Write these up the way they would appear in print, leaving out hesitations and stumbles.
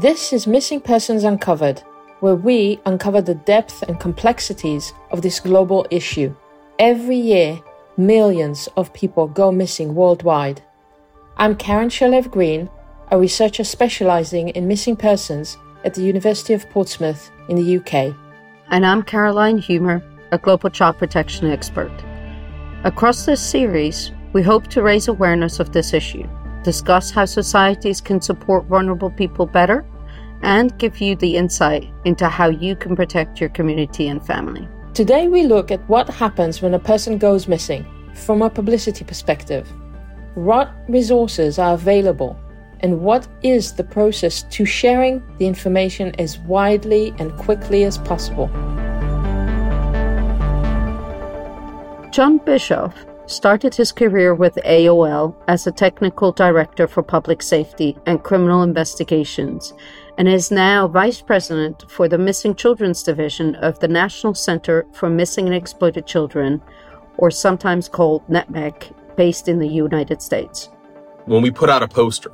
This is Missing Persons Uncovered, where we uncover the depth and complexities of this global issue. Every year, millions of people go missing worldwide. I'm Karen Shalev-Green, a researcher specializing in missing persons at the University of Portsmouth in the UK. And I'm Caroline Humer, a global child protection expert. Across this series, we hope to raise awareness of this issue, discuss how societies can support vulnerable people better, and give you the insight into how you can protect your community and family. Today we look at what happens when a person goes missing from a publicity perspective, what resources are available, and what is the process to sharing the information as widely and quickly as possible. John Bischoff started his career with AOL as a technical director for public safety and criminal investigations, and is now vice president for the Missing Children's Division of the National Center For Missing and Exploited Children, or sometimes called NCMEC, based in the United States. When we put out a poster,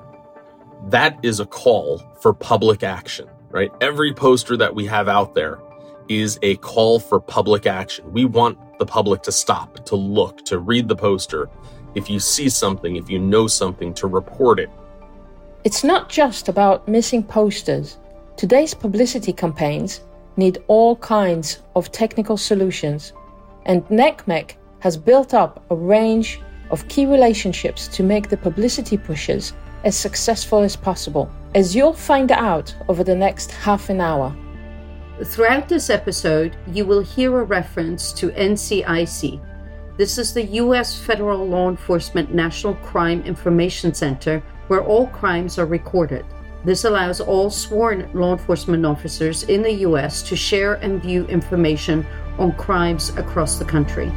that is a call for public action, right? Every poster that we have out there is a call for public action. We want the public to stop, to look, to read the poster. If you see something, if you know something, to report it. It's not just about missing posters. Today's publicity campaigns need all kinds of technical solutions, and NCMEC has built up a range of key relationships to make the publicity pushes as successful as possible, as you'll find out over the next half an hour. Throughout this episode, you will hear a reference to NCIC. This is the U.S. Federal Law Enforcement National Crime Information Center, where all crimes are recorded. This allows all sworn law enforcement officers in the U.S. to share and view information on crimes across the country.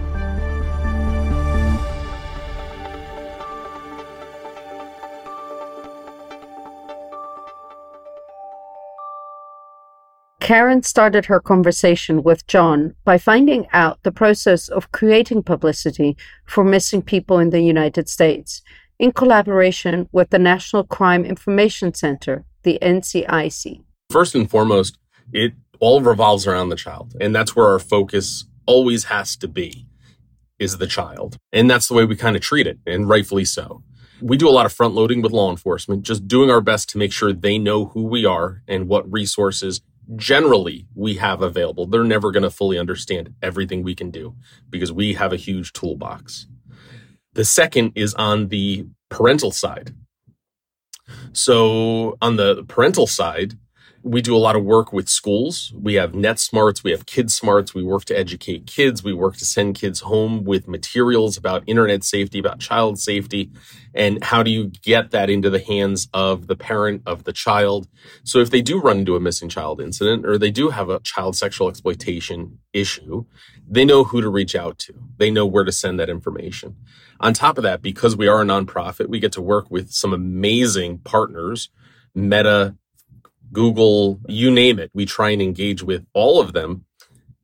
Karen started her conversation with John by finding out the process of creating publicity for missing people in the United States in collaboration with the National Crime Information Center, the NCIC. First and foremost, it all revolves around the child, and that's where our focus always has to be, is the child. And that's the way we kind of treat it, and rightfully so. We do a lot of front loading with law enforcement, just doing our best to make sure they know who we are and what resources generally we have available. They're never going to fully understand everything we can do because we have a huge toolbox. The second is on the parental side. So on the parental side, we do a lot of work with schools. We have Net Smarts, we have Kid Smarts. We work to educate kids. We work to send kids home with materials about internet safety, about child safety, and how do you get that into the hands of the parent, of the child. So if they do run into a missing child incident or they do have a child sexual exploitation issue, they know who to reach out to. They know where to send that information. On top of that, because we are a nonprofit, we get to work with some amazing partners, Meta, Google, you name it. We try and engage with all of them.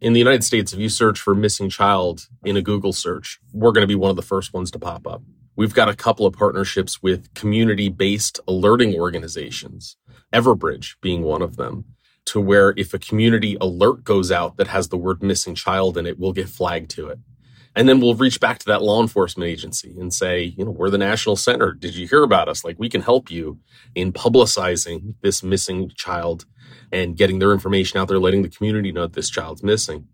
In the United States, if you search for missing child in a Google search, we're going to be one of the first ones to pop up. We've got a couple of partnerships with community-based alerting organizations, Everbridge being one of them, to where if a community alert goes out that has the word missing child in it, we'll get flagged to it. And then we'll reach back to that law enforcement agency and say, you know, we're the national center. Did you hear about us? Like, we can help you in publicizing this missing child and getting their information out there, letting the community know that this child's missing.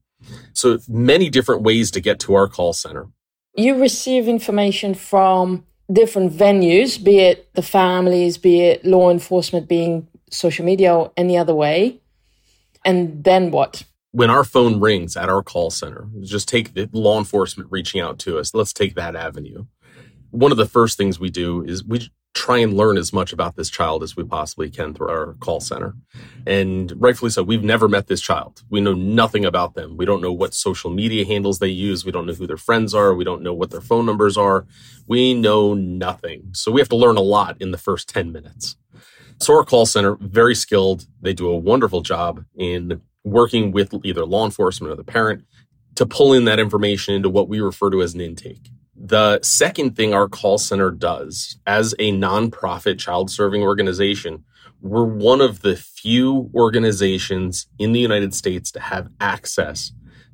So many different ways to get to our call center. You receive information from different venues, be it the families, be it law enforcement, being social media or any other way. And then what? When our phone rings at our call center, just take the law enforcement reaching out to us. Let's take that avenue. One of the first things we do is we try and learn as much about this child as we possibly can through our call center. And rightfully so, we've never met this child. We know nothing about them. We don't know what social media handles they use. We don't know who their friends are. We don't know what their phone numbers are. We know nothing. So we have to learn a lot in the first 10 minutes. So our call center, very skilled. They do a wonderful job in working with either law enforcement or the parent to pull in that information into what we refer to as an intake. The second thing our call center does as a nonprofit child-serving organization, we're one of the few organizations in the United States to have access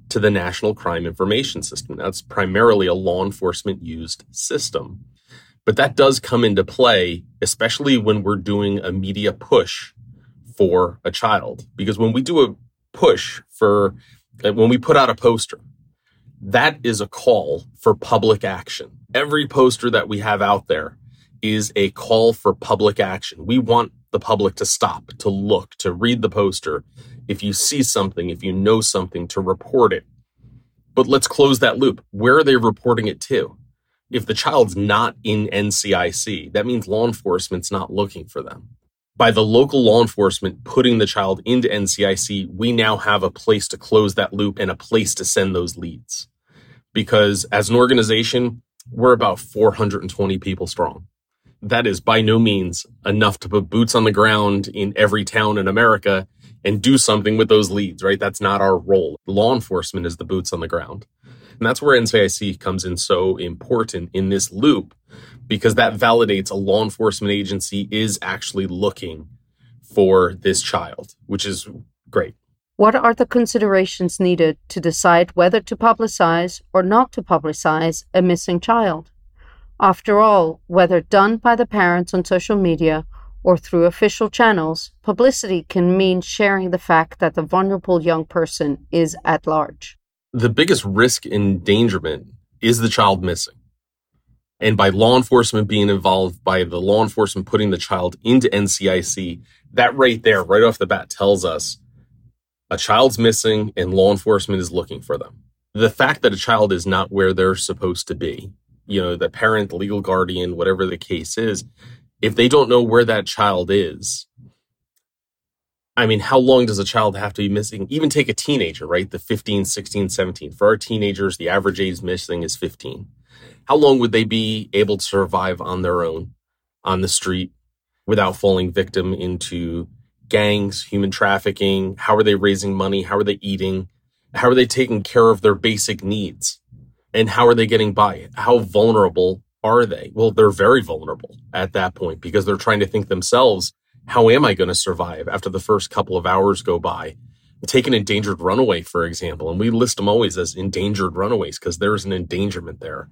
to the National Crime Information System. That's primarily a law enforcement-used system. But that does come into play, especially when we're doing a media push for a child. Because when we do a push when we put out a poster, that is a call for public action. Every poster that we have out there is a call for public action. We want the public to stop, to look, to read the poster. If you see something, if you know something, to report it. But let's close that loop. Where are they reporting it to? If the child's not in NCIC, that means law enforcement's not looking for them. By the local law enforcement putting the child into NCIC, we now have a place to close that loop and a place to send those leads. Because as an organization, we're about 420 people strong. That is by no means enough to put boots on the ground in every town in America and do something with those leads, right? That's not our role. Law enforcement is the boots on the ground. And that's where NCIC comes in so important in this loop, because that validates a law enforcement agency is actually looking for this child, which is great. What are the considerations needed to decide whether to publicize or not to publicize a missing child? After all, whether done by the parents on social media or through official channels, publicity can mean sharing the fact that the vulnerable young person is at large. The biggest risk endangerment is the child missing. And by law enforcement being involved, by the law enforcement putting the child into NCIC, that right there, right off the bat, tells us a child's missing and law enforcement is looking for them. The fact that a child is not where they're supposed to be, you know, the parent, the legal guardian, whatever the case is, if they don't know where that child is, I mean, how long does a child have to be missing? Even take a teenager, right? The 15, 16, 17. For our teenagers, the average age missing is 15. How long would they be able to survive on their own, on the street, without falling victim into gangs, human trafficking? How are they raising money? How are they eating? How are they taking care of their basic needs? And how are they getting by? How vulnerable are they? Well, they're very vulnerable at that point because they're trying to think themselves, how am I going to survive after the first couple of hours go by? Take an endangered runaway, for example, and we list them always as endangered runaways because there's an endangerment there.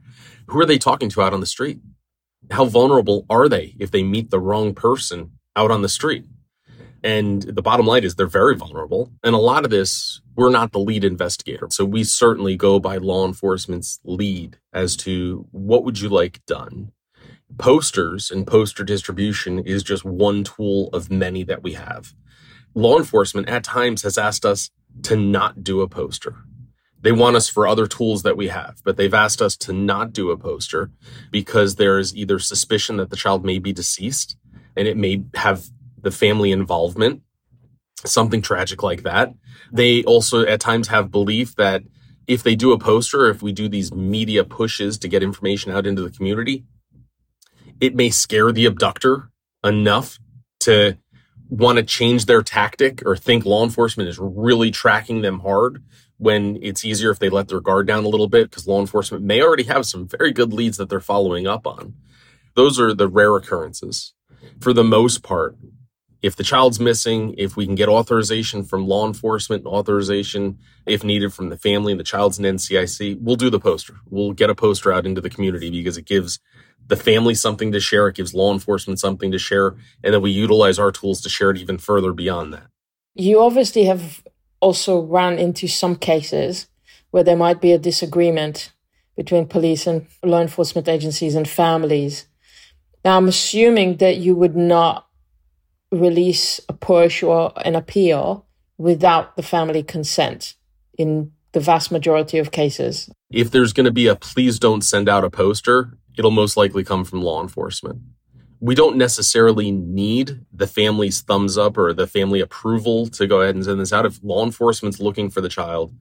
Who are they talking to out on the street? How vulnerable are they if they meet the wrong person out on the street? And the bottom line is they're very vulnerable. And a lot of this, we're not the lead investigator. So we certainly go by law enforcement's lead as to what would you like done? Posters and poster distribution is just one tool of many that we have. Law enforcement at times has asked us to not do a poster. They want us for other tools that we have, but they've asked us to not do a poster because there is either suspicion that the child may be deceased and it may have the family involvement, something tragic like that. They also at times have belief that if they do a poster, if we do these media pushes to get information out into the community, it may scare the abductor enough to want to change their tactic or think law enforcement is really tracking them hard when it's easier if they let their guard down a little bit because law enforcement may already have some very good leads that they're following up on. Those are the rare occurrences. For the most part, if the child's missing, if we can get authorization from law enforcement, authorization if needed from the family and the child's in NCIC, we'll do the poster. We'll get a poster out into the community because it gives the family something to share, it gives law enforcement something to share, and then we utilize our tools to share it even further beyond that. You obviously have also run into some cases where there might be a disagreement between police and law enforcement agencies and families. Now, I'm assuming that you would not release a push or an appeal without the family consent in the vast majority of cases. If there's going to be a please don't send out a poster, it'll most likely come from law enforcement. We don't necessarily need the family's thumbs up or the family approval to go ahead and send this out. If law enforcement's looking for the child,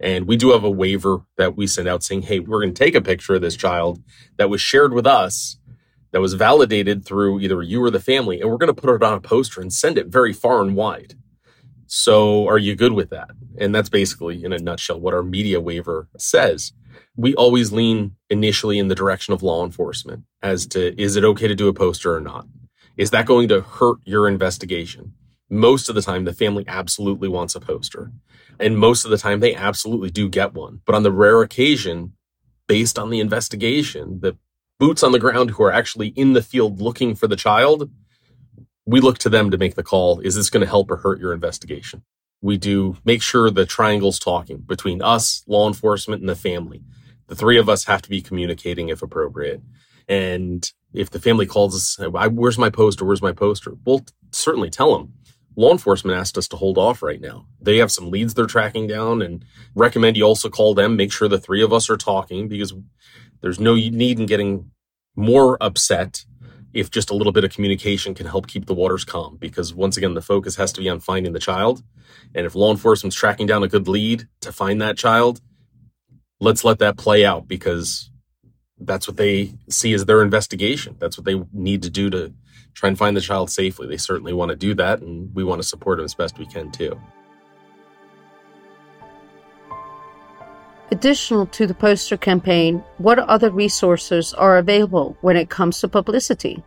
and we do have a waiver that we send out saying, hey, we're going to take a picture of this child that was shared with us, that was validated through either you or the family, and we're going to put it on a poster and send it very far and wide. So are you good with that? And that's basically, in a nutshell, what our media waiver says. we always lean initially in the direction of law enforcement as to, is it okay to do a poster or not? Is that going to hurt your investigation? Most of the time, the family absolutely wants a poster. And most of the time, they absolutely do get one. But on the rare occasion, based on the investigation, the boots on the ground who are actually in the field looking for the child, we look to them to make the call. Is this going to help or hurt your investigation? We do make sure the triangle's talking between us, law enforcement, and the family. The three of us have to be communicating if appropriate. And if the family calls us, where's my poster? Where's my poster? We'll certainly tell them. Law enforcement asked us to hold off right now. They have some leads they're tracking down and recommend you also call them. Make sure the three of us are talking because there's no need in getting more upset if just a little bit of communication can help keep the waters calm. Because once again, the focus has to be on finding the child. And if law enforcement's tracking down a good lead to find that child, let's let that play out because that's what they see as their investigation. That's what they need to do to try and find the child safely. They certainly want to do that, and we want to support them as best we can too. Additional to the poster campaign, what other resources are available when it comes to publicity?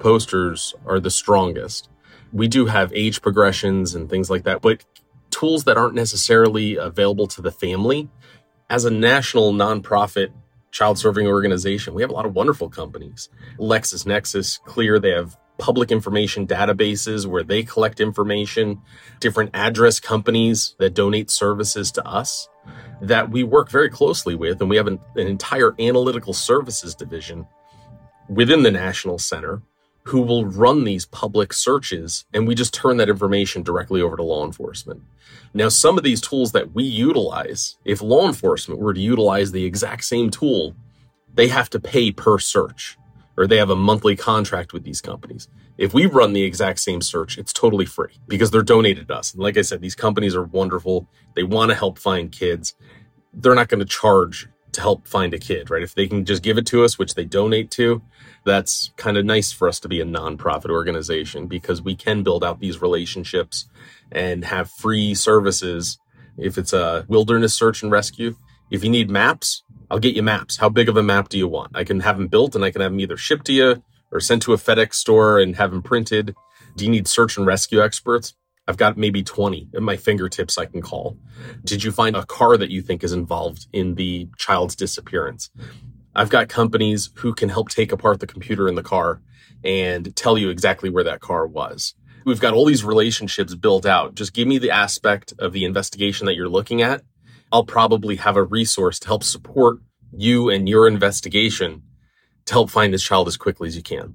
Posters are the strongest. We do have age progressions and things like that, but tools that aren't necessarily available to the family. As a national nonprofit child serving organization, we have a lot of wonderful companies. LexisNexis, Clear, they have public information databases where they collect information, different address companies that donate services to us that we work very closely with. And we have an entire analytical services division within the National Center who will run these public searches. And we just turn that information directly over to law enforcement. Now, some of these tools that we utilize, if law enforcement were to utilize the exact same tool, they have to pay per search, or they have a monthly contract with these companies. If we run the exact same search, it's totally free because they're donated to us. And like I said, these companies are wonderful. They want to help find kids. They're not going to charge to help find a kid, right? If they can just give it to us, which they donate to, that's kind of nice for us to be a nonprofit organization because we can build out these relationships and have free services. If it's a wilderness search and rescue, if you need maps, I'll get you maps. How big of a map do you want? I can have them built and I can have them either shipped to you or sent to a FedEx store and have them printed. Do you need search and rescue experts? I've got maybe 20 at my fingertips I can call. Did you find a car that you think is involved in the child's disappearance? I've got companies who can help take apart the computer in the car and tell you exactly where that car was. We've got all these relationships built out. Just give me the aspect of the investigation that you're looking at. I'll probably have a resource to help support you and your investigation to help find this child as quickly as you can.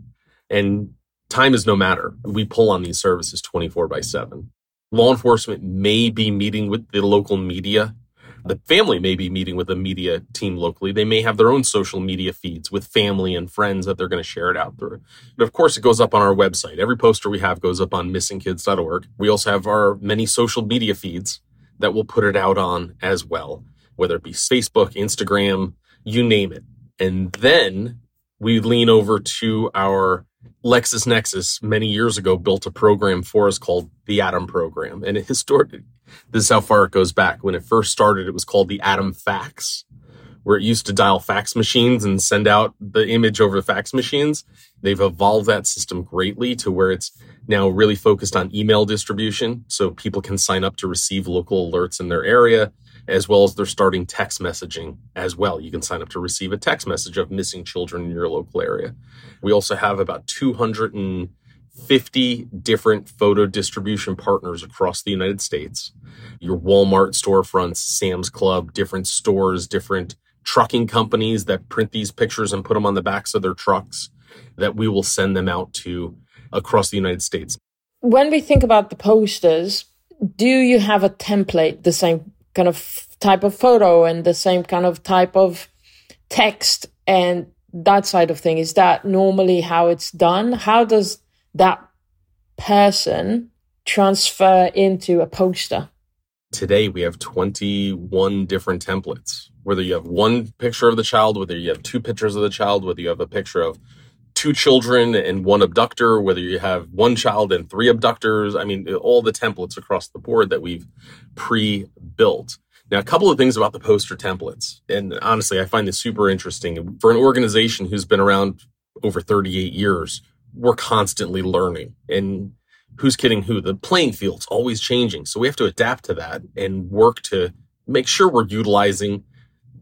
And time is no matter. We pull on these services 24/7. Law enforcement may be meeting with the local media. The family may be meeting with a media team locally. They may have their own social media feeds with family and friends that they're going to share it out through. But of course, it goes up on our website. Every poster we have goes up on missingkids.org. We also have our many social media feeds that we'll put it out on as well, whether it be Facebook, Instagram, you name it. And then we lean over to our LexisNexis. Many years ago built a program for us called the Atom Program. And this is how far it goes back. When it first started, it was called the Atom Fax, where it used to dial fax machines and send out the image over the fax machines. They've evolved that system greatly to where it's now really focused on email distribution. So people can sign up to receive local alerts in their area, as well as they're starting text messaging as well. You can sign up to receive a text message of missing children in your local area. We also have about 250 different photo distribution partners across the United States. Your Walmart storefronts, Sam's Club, different stores, different trucking companies that print these pictures and put them on the backs of their trucks that we will send them out to across the United States. When we think about the posters, do you have a template, the same kind of type of photo and the same kind of type of text and that side of thing? Is that normally how it's done? How does that person transfer into a poster? Today, we have 21 different templates. Whether you have one picture of the child, whether you have two pictures of the child, whether you have a picture of two children and one abductor, whether you have one child and three abductors, all the templates across the board that we've pre-built. Now, a couple of things about the poster templates. And honestly, I find this super interesting. For an organization who's been around over 38 years, we're constantly learning. And who's kidding who? The playing field's always changing. So we have to adapt to that and work to make sure we're utilizing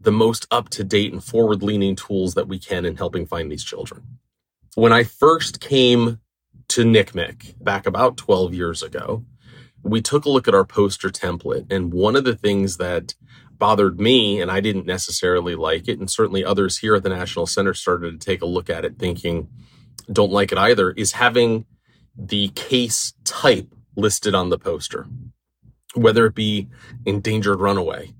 the most up-to-date and forward-leaning tools that we can in helping find these children. When I first came to NCMEC back about 12 years ago, we took a look at our poster template. And one of the things that bothered me, and I didn't necessarily like it, and certainly others here at the National Center started to take a look at it thinking, don't like it either, is having the case type listed on the poster, whether it be endangered runaway,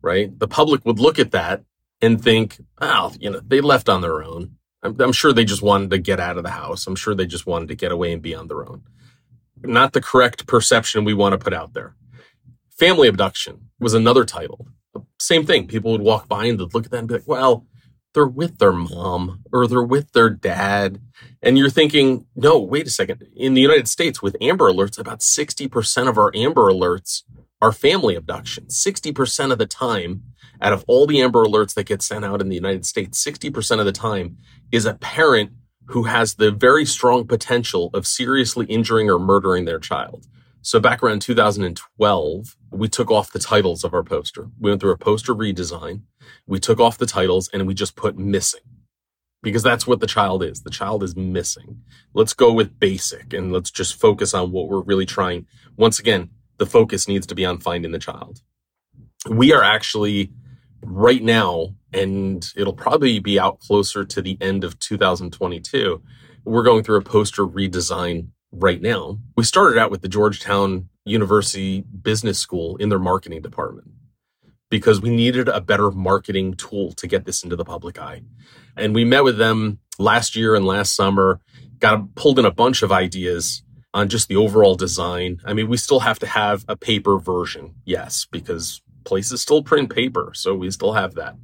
right? The public would look at that and think, oh, you know, they left on their own. I'm sure they just wanted to get out of the house. I'm sure they just wanted to get away and be on their own. Not the correct perception we want to put out there. Family abduction was another title. Same thing. People would walk by and they'd look at that and be like, well, they're with their mom or they're with their dad. And you're thinking, no, wait a second. In the United States with Amber Alerts, about 60% of our Amber Alerts are family abductions. 60% of the time, out of all the Amber Alerts that get sent out in the United States, 60% of the time is a parent who has the very strong potential of seriously injuring or murdering their child. So back around 2012, we took off the titles of our poster. We went through a poster redesign. We took off the titles and we just put missing because that's what the child is. The child is missing. Let's go with basic and let's just focus on what we're really trying. Once again, the focus needs to be on finding the child. We are actually right now, and it'll probably be out closer to the end of 2022. We're going through a poster redesign right now. We started out with the Georgetown University Business School in their marketing department because we needed a better marketing tool to get this into the public eye. And we met with them last year and last summer, got pulled in a bunch of ideas on just the overall design. I mean, we still have to have a paper version, yes, because places still print paper, so we still have that.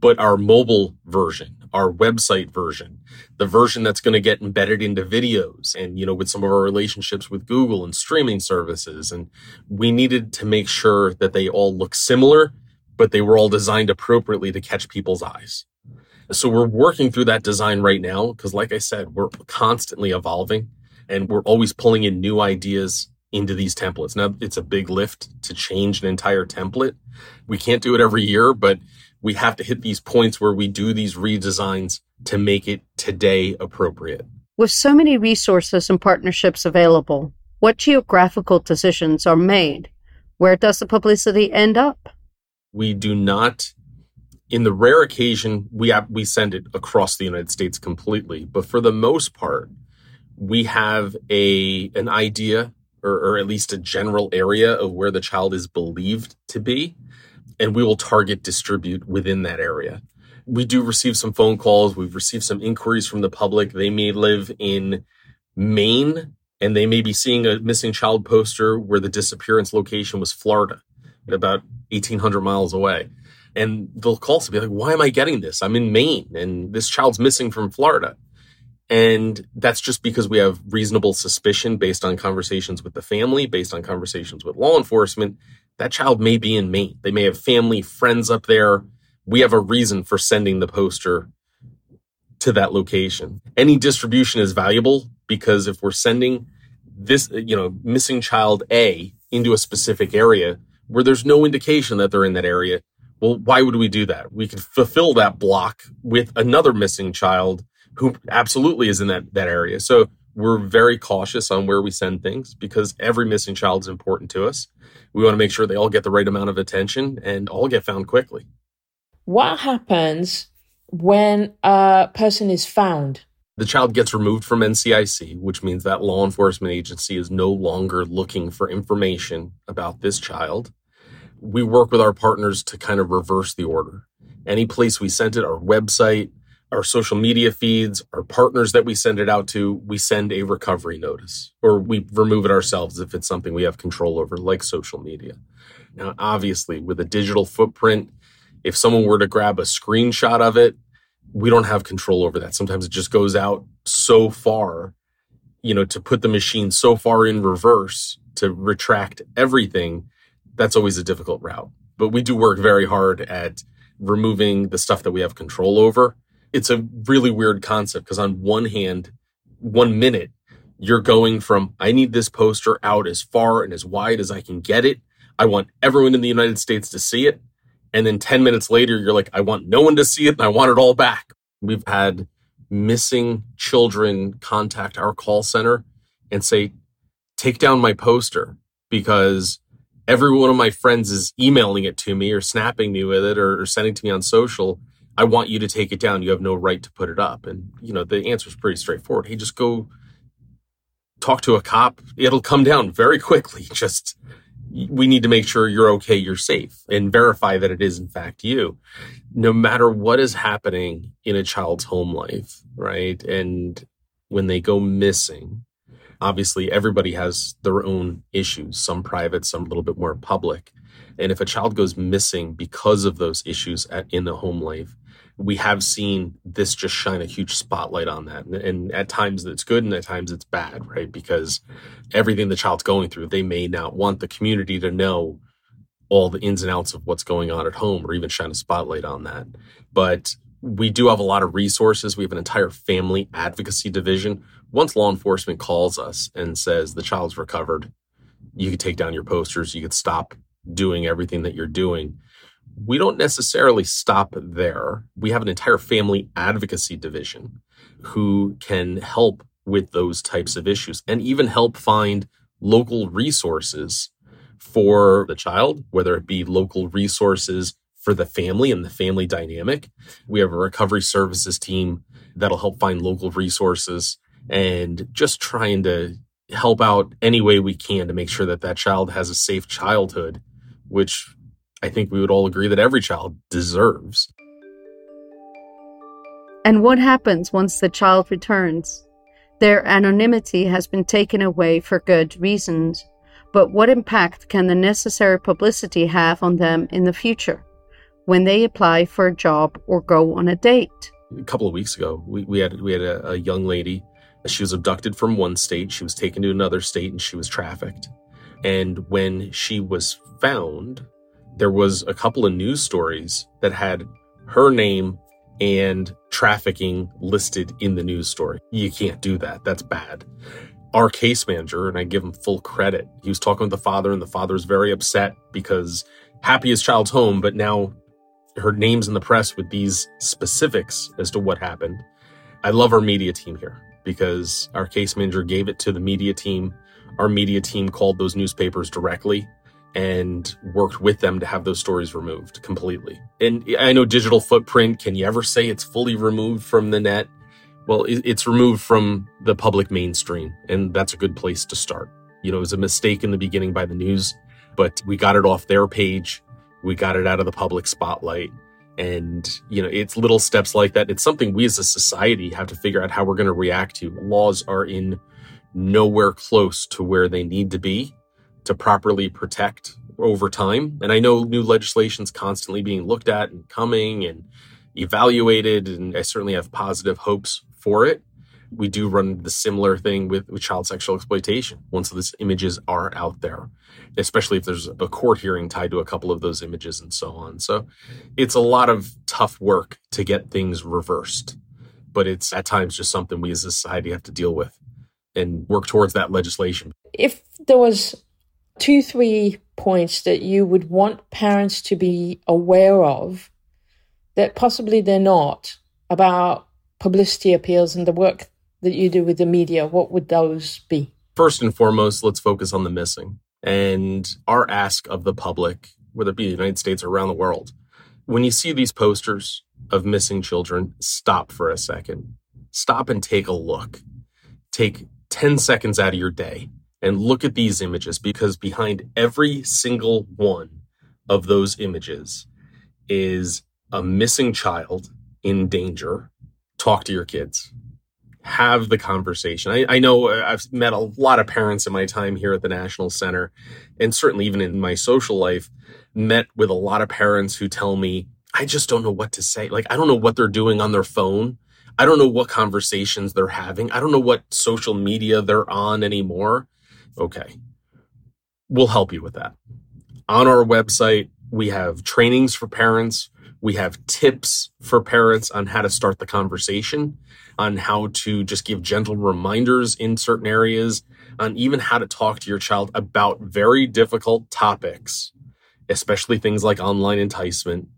But our mobile version, our website version, the version that's going to get embedded into videos and, you know, with some of our relationships with Google and streaming services. And we needed to make sure that they all look similar, but they were all designed appropriately to catch people's eyes. So we're working through that design right now because, like I said, we're constantly evolving and we're always pulling in new ideas into these templates. Now, it's a big lift to change an entire template. We can't do it every year, but we have to hit these points where we do these redesigns to make it today appropriate. With so many resources and partnerships available, what geographical decisions are made? Where does the publicity end up? We do not, in the rare occasion, we send it across the United States completely. But for the most part, we have an idea or at least a general area of where the child is believed to be, and we will target distribute within that area. We do receive some phone calls. We've received some inquiries from the public. They may live in Maine, and they may be seeing a missing child poster where the disappearance location was Florida, about 1,800 miles away. And they'll call us and be like, why am I getting this? I'm in Maine, and this child's missing from Florida. And that's just because we have reasonable suspicion based on conversations with the family, based on conversations with law enforcement. That child may be in Maine. They may have family, friends up there. We have a reason for sending the poster to that location. Any distribution is valuable because if we're sending this, missing child A into a specific area where there's no indication that they're in that area, well, why would we do that? We could fulfill that block with another missing child who absolutely is in that area. So we're very cautious on where we send things because every missing child is important to us. We want to make sure they all get the right amount of attention and all get found quickly. What happens when a person is found? The child gets removed from NCIC, which means that law enforcement agency is no longer looking for information about this child. We work with our partners to kind of reverse the order. Any place we sent it, our website, our social media feeds, our partners that we send it out to, we send a recovery notice or we remove it ourselves if it's something we have control over, like social media. Now, obviously, with a digital footprint, if someone were to grab a screenshot of it, we don't have control over that. Sometimes it just goes out so far, to put the machine so far in reverse to retract everything. That's always a difficult route. But we do work very hard at removing the stuff that we have control over. It's a really weird concept because on one hand, 1 minute, you're going from, I need this poster out as far and as wide as I can get it. I want everyone in the United States to see it. And then 10 minutes later, you're like, I want no one to see it and I want it all back. We've had missing children contact our call center and say, take down my poster because every one of my friends is emailing it to me or snapping me with it or sending it to me on social. I want you to take it down. You have no right to put it up. And, you know, the answer is pretty straightforward. Hey, just go talk to a cop. It'll come down very quickly. Just, we need to make sure you're okay, you're safe, and verify that it is, in fact, you. No matter what is happening in a child's home life, right? And when they go missing, obviously, everybody has their own issues, some private, some a little bit more public. And if a child goes missing because of those issues in the home life, we have seen this just shine a huge spotlight on that. And at times it's good and at times it's bad, right? Because everything the child's going through, they may not want the community to know all the ins and outs of what's going on at home or even shine a spotlight on that. But we do have a lot of resources. We have an entire family advocacy division. Once law enforcement calls us and says the child's recovered, you could take down your posters, you could stop doing everything that you're doing. We don't necessarily stop there. We have an entire family advocacy division who can help with those types of issues and even help find local resources for the child, whether it be local resources for the family and the family dynamic. We have a recovery services team that'll help find local resources and just trying to help out any way we can to make sure that that child has a safe childhood, which I think we would all agree that every child deserves. And what happens once the child returns? Their anonymity has been taken away for good reasons, but what impact can the necessary publicity have on them in the future when they apply for a job or go on a date? A couple of weeks ago, we had a young lady. She was abducted from one state. She was taken to another state and she was trafficked. And when she was found, there was a couple of news stories that had her name and trafficking listed in the news story. You can't do that. That's bad. Our case manager, and I give him full credit, he was talking with the father and the father was very upset because happy his child's home, but now her name's in the press with these specifics as to what happened. I love our media team here, because our case manager gave it to the media team. Our media team called those newspapers directly and worked with them to have those stories removed completely. And I know digital footprint, can you ever say it's fully removed from the net? Well, it's removed from the public mainstream, and that's a good place to start. You know, it was a mistake in the beginning by the news, but we got it off their page. We got it out of the public spotlight. And, you know, it's little steps like that. It's something we as a society have to figure out how we're going to react to. Laws are in nowhere close to where they need to be to properly protect over time. And I know new legislation's constantly being looked at and coming and evaluated, and I certainly have positive hopes for it. We do run the similar thing with child sexual exploitation once those images are out there, especially if there's a court hearing tied to a couple of those images and so on. So it's a lot of tough work to get things reversed, but it's at times just something we as a society have to deal with and work towards that legislation. If there was 2-3 points that you would want parents to be aware of that possibly they're not about publicity appeals and the work that you do with the media, what would those be? First and foremost, let's focus on the missing and our ask of the public, whether it be the United States or around the world. When you see these posters of missing children, stop for a second. Stop and take a look. Take 10 seconds out of your day and look at these images, because behind every single one of those images is a missing child in danger. Talk to your kids. Have the conversation. I know I've met a lot of parents in my time here at the National Center, and certainly even in my social life, met with a lot of parents who tell me, I just don't know what to say. Like, I don't know what they're doing on their phone. I don't know what conversations they're having. I don't know what social media they're on anymore. Okay, we'll help you with that. On our website, We have trainings for parents. We have tips for parents on how to start the conversation, on how to just give gentle reminders in certain areas, on even how to talk to your child about very difficult topics, especially things like online enticement,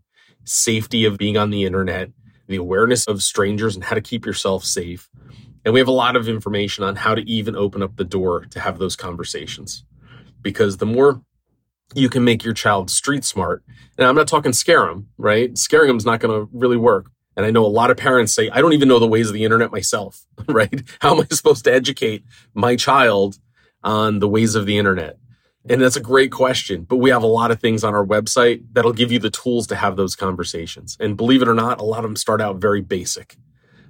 safety of being on the internet, the awareness of strangers and how to keep yourself safe. And we have a lot of information on how to even open up the door to have those conversations. Because the more you can make your child street smart, and I'm not talking scare them, right? Scaring them is not going to really work. And I know a lot of parents say, I don't even know the ways of the internet myself, right? How am I supposed to educate my child on the ways of the internet? And that's a great question. But we have a lot of things on our website that'll give you the tools to have those conversations. And believe it or not, a lot of them start out very basic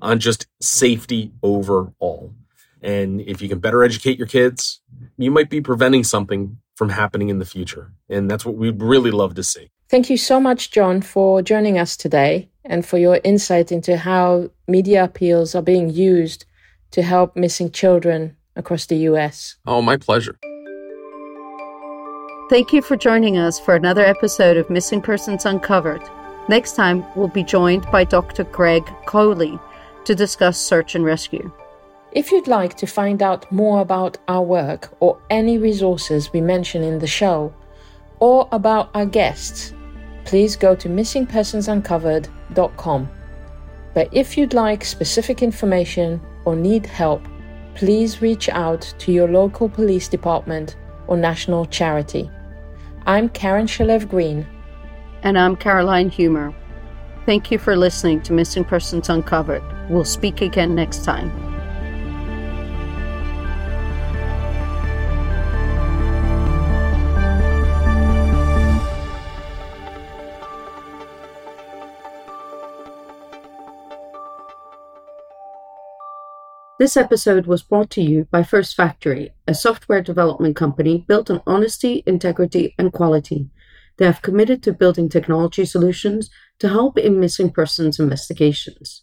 on just safety overall. And if you can better educate your kids, you might be preventing something from happening in the future. And that's what we'd really love to see. Thank you so much, John, for joining us today and for your insight into how media appeals are being used to help missing children across the U.S. Oh, my pleasure. Thank you for joining us for another episode of Missing Persons Uncovered. Next time, we'll be joined by Dr. Greg Coley to discuss search and rescue. If you'd like to find out more about our work or any resources we mention in the show, or about our guests, please go to missingpersonsuncovered.com. But if you'd like specific information or need help, please reach out to your local police department or national charity. I'm Karen Shalev-Green. And I'm Caroline Humer. Thank you for listening to Missing Persons Uncovered. We'll speak again next time. This episode was brought to you by First Factory, a software development company built on honesty, integrity, and quality. They have committed to building technology solutions to help in missing persons investigations.